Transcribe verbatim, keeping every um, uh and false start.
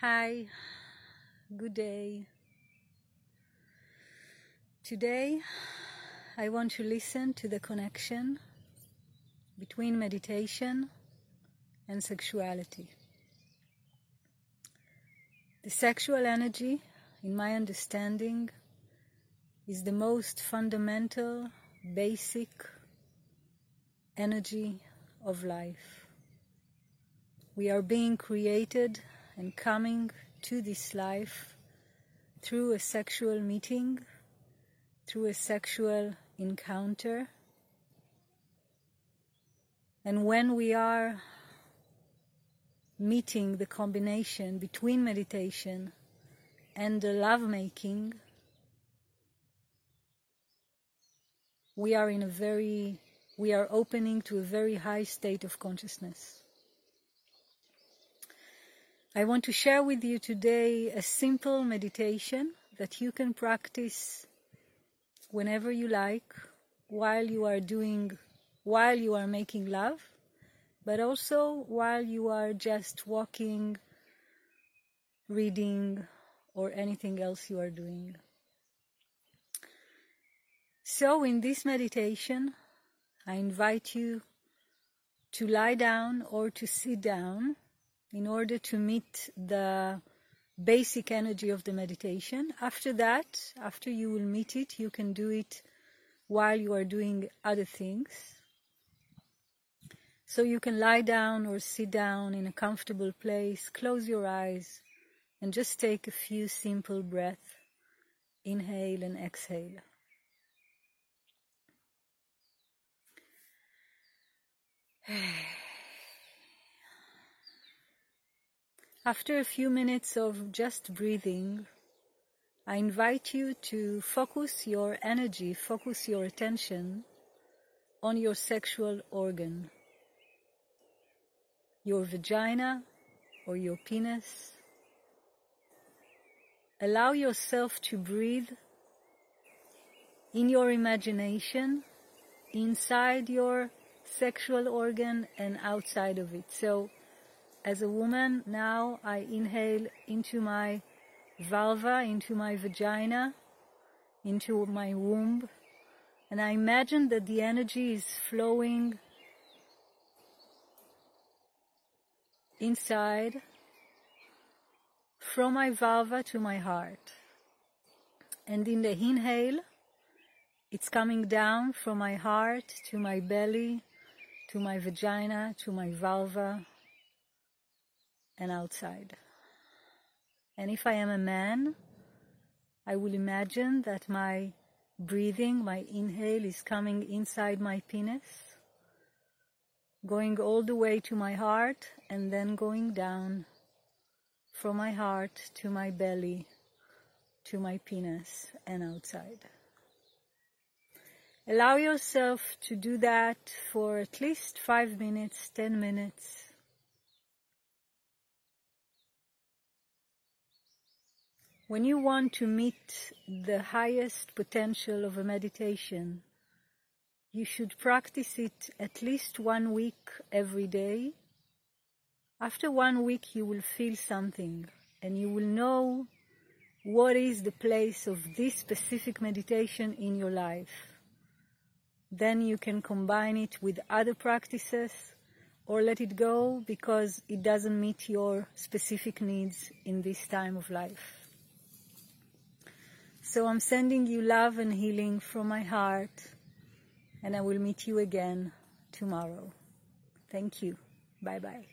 Hi, good day. Today I want to listen to the connection between meditation and sexuality. The sexual energy, in my understanding, is the most fundamental, basic energy of life. We are being created and coming to this life through a sexual meeting, through a sexual encounter. And when we are meeting the combination between meditation and the lovemaking, we are in a very, we are opening to a very high state of consciousness. I want to share with you today a simple meditation that you can practice whenever you like, while you are doing, while you are making love, but also while you are just walking, reading, or anything else you are doing. So in this meditation, I invite you to lie down or to sit down in order to meet the basic energy of the meditation. After that, after you will meet it, you can do it while you are doing other things. So you can lie down or sit down in a comfortable place, close your eyes, and just take a few simple breaths. Inhale and exhale. After a few minutes of just breathing, I invite you to focus your energy, focus your attention on your sexual organ, your vagina or your penis. Allow yourself to breathe in your imagination, inside your sexual organ and outside of it. So, as a woman, now I inhale into my vulva, into my vagina, into my womb, and I imagine that the energy is flowing inside from my vulva to my heart. And in the inhale, it's coming down from my heart to my belly, to my vagina, to my vulva, and outside. And if I am a man, I will imagine that my breathing, my inhale, is coming inside my penis, going all the way to my heart, and then going down from my heart to my belly, to my penis, and outside. Allow yourself to do that for at least five minutes, ten minutes. When you want to meet the highest potential of a meditation, you should practice it at least one week every day. After one week, you will feel something, and you will know what is the place of this specific meditation in your life. Then you can combine it with other practices or let it go because it doesn't meet your specific needs in this time of life. So I'm sending you love and healing from my heart, and I will meet you again tomorrow. Thank you. Bye-bye.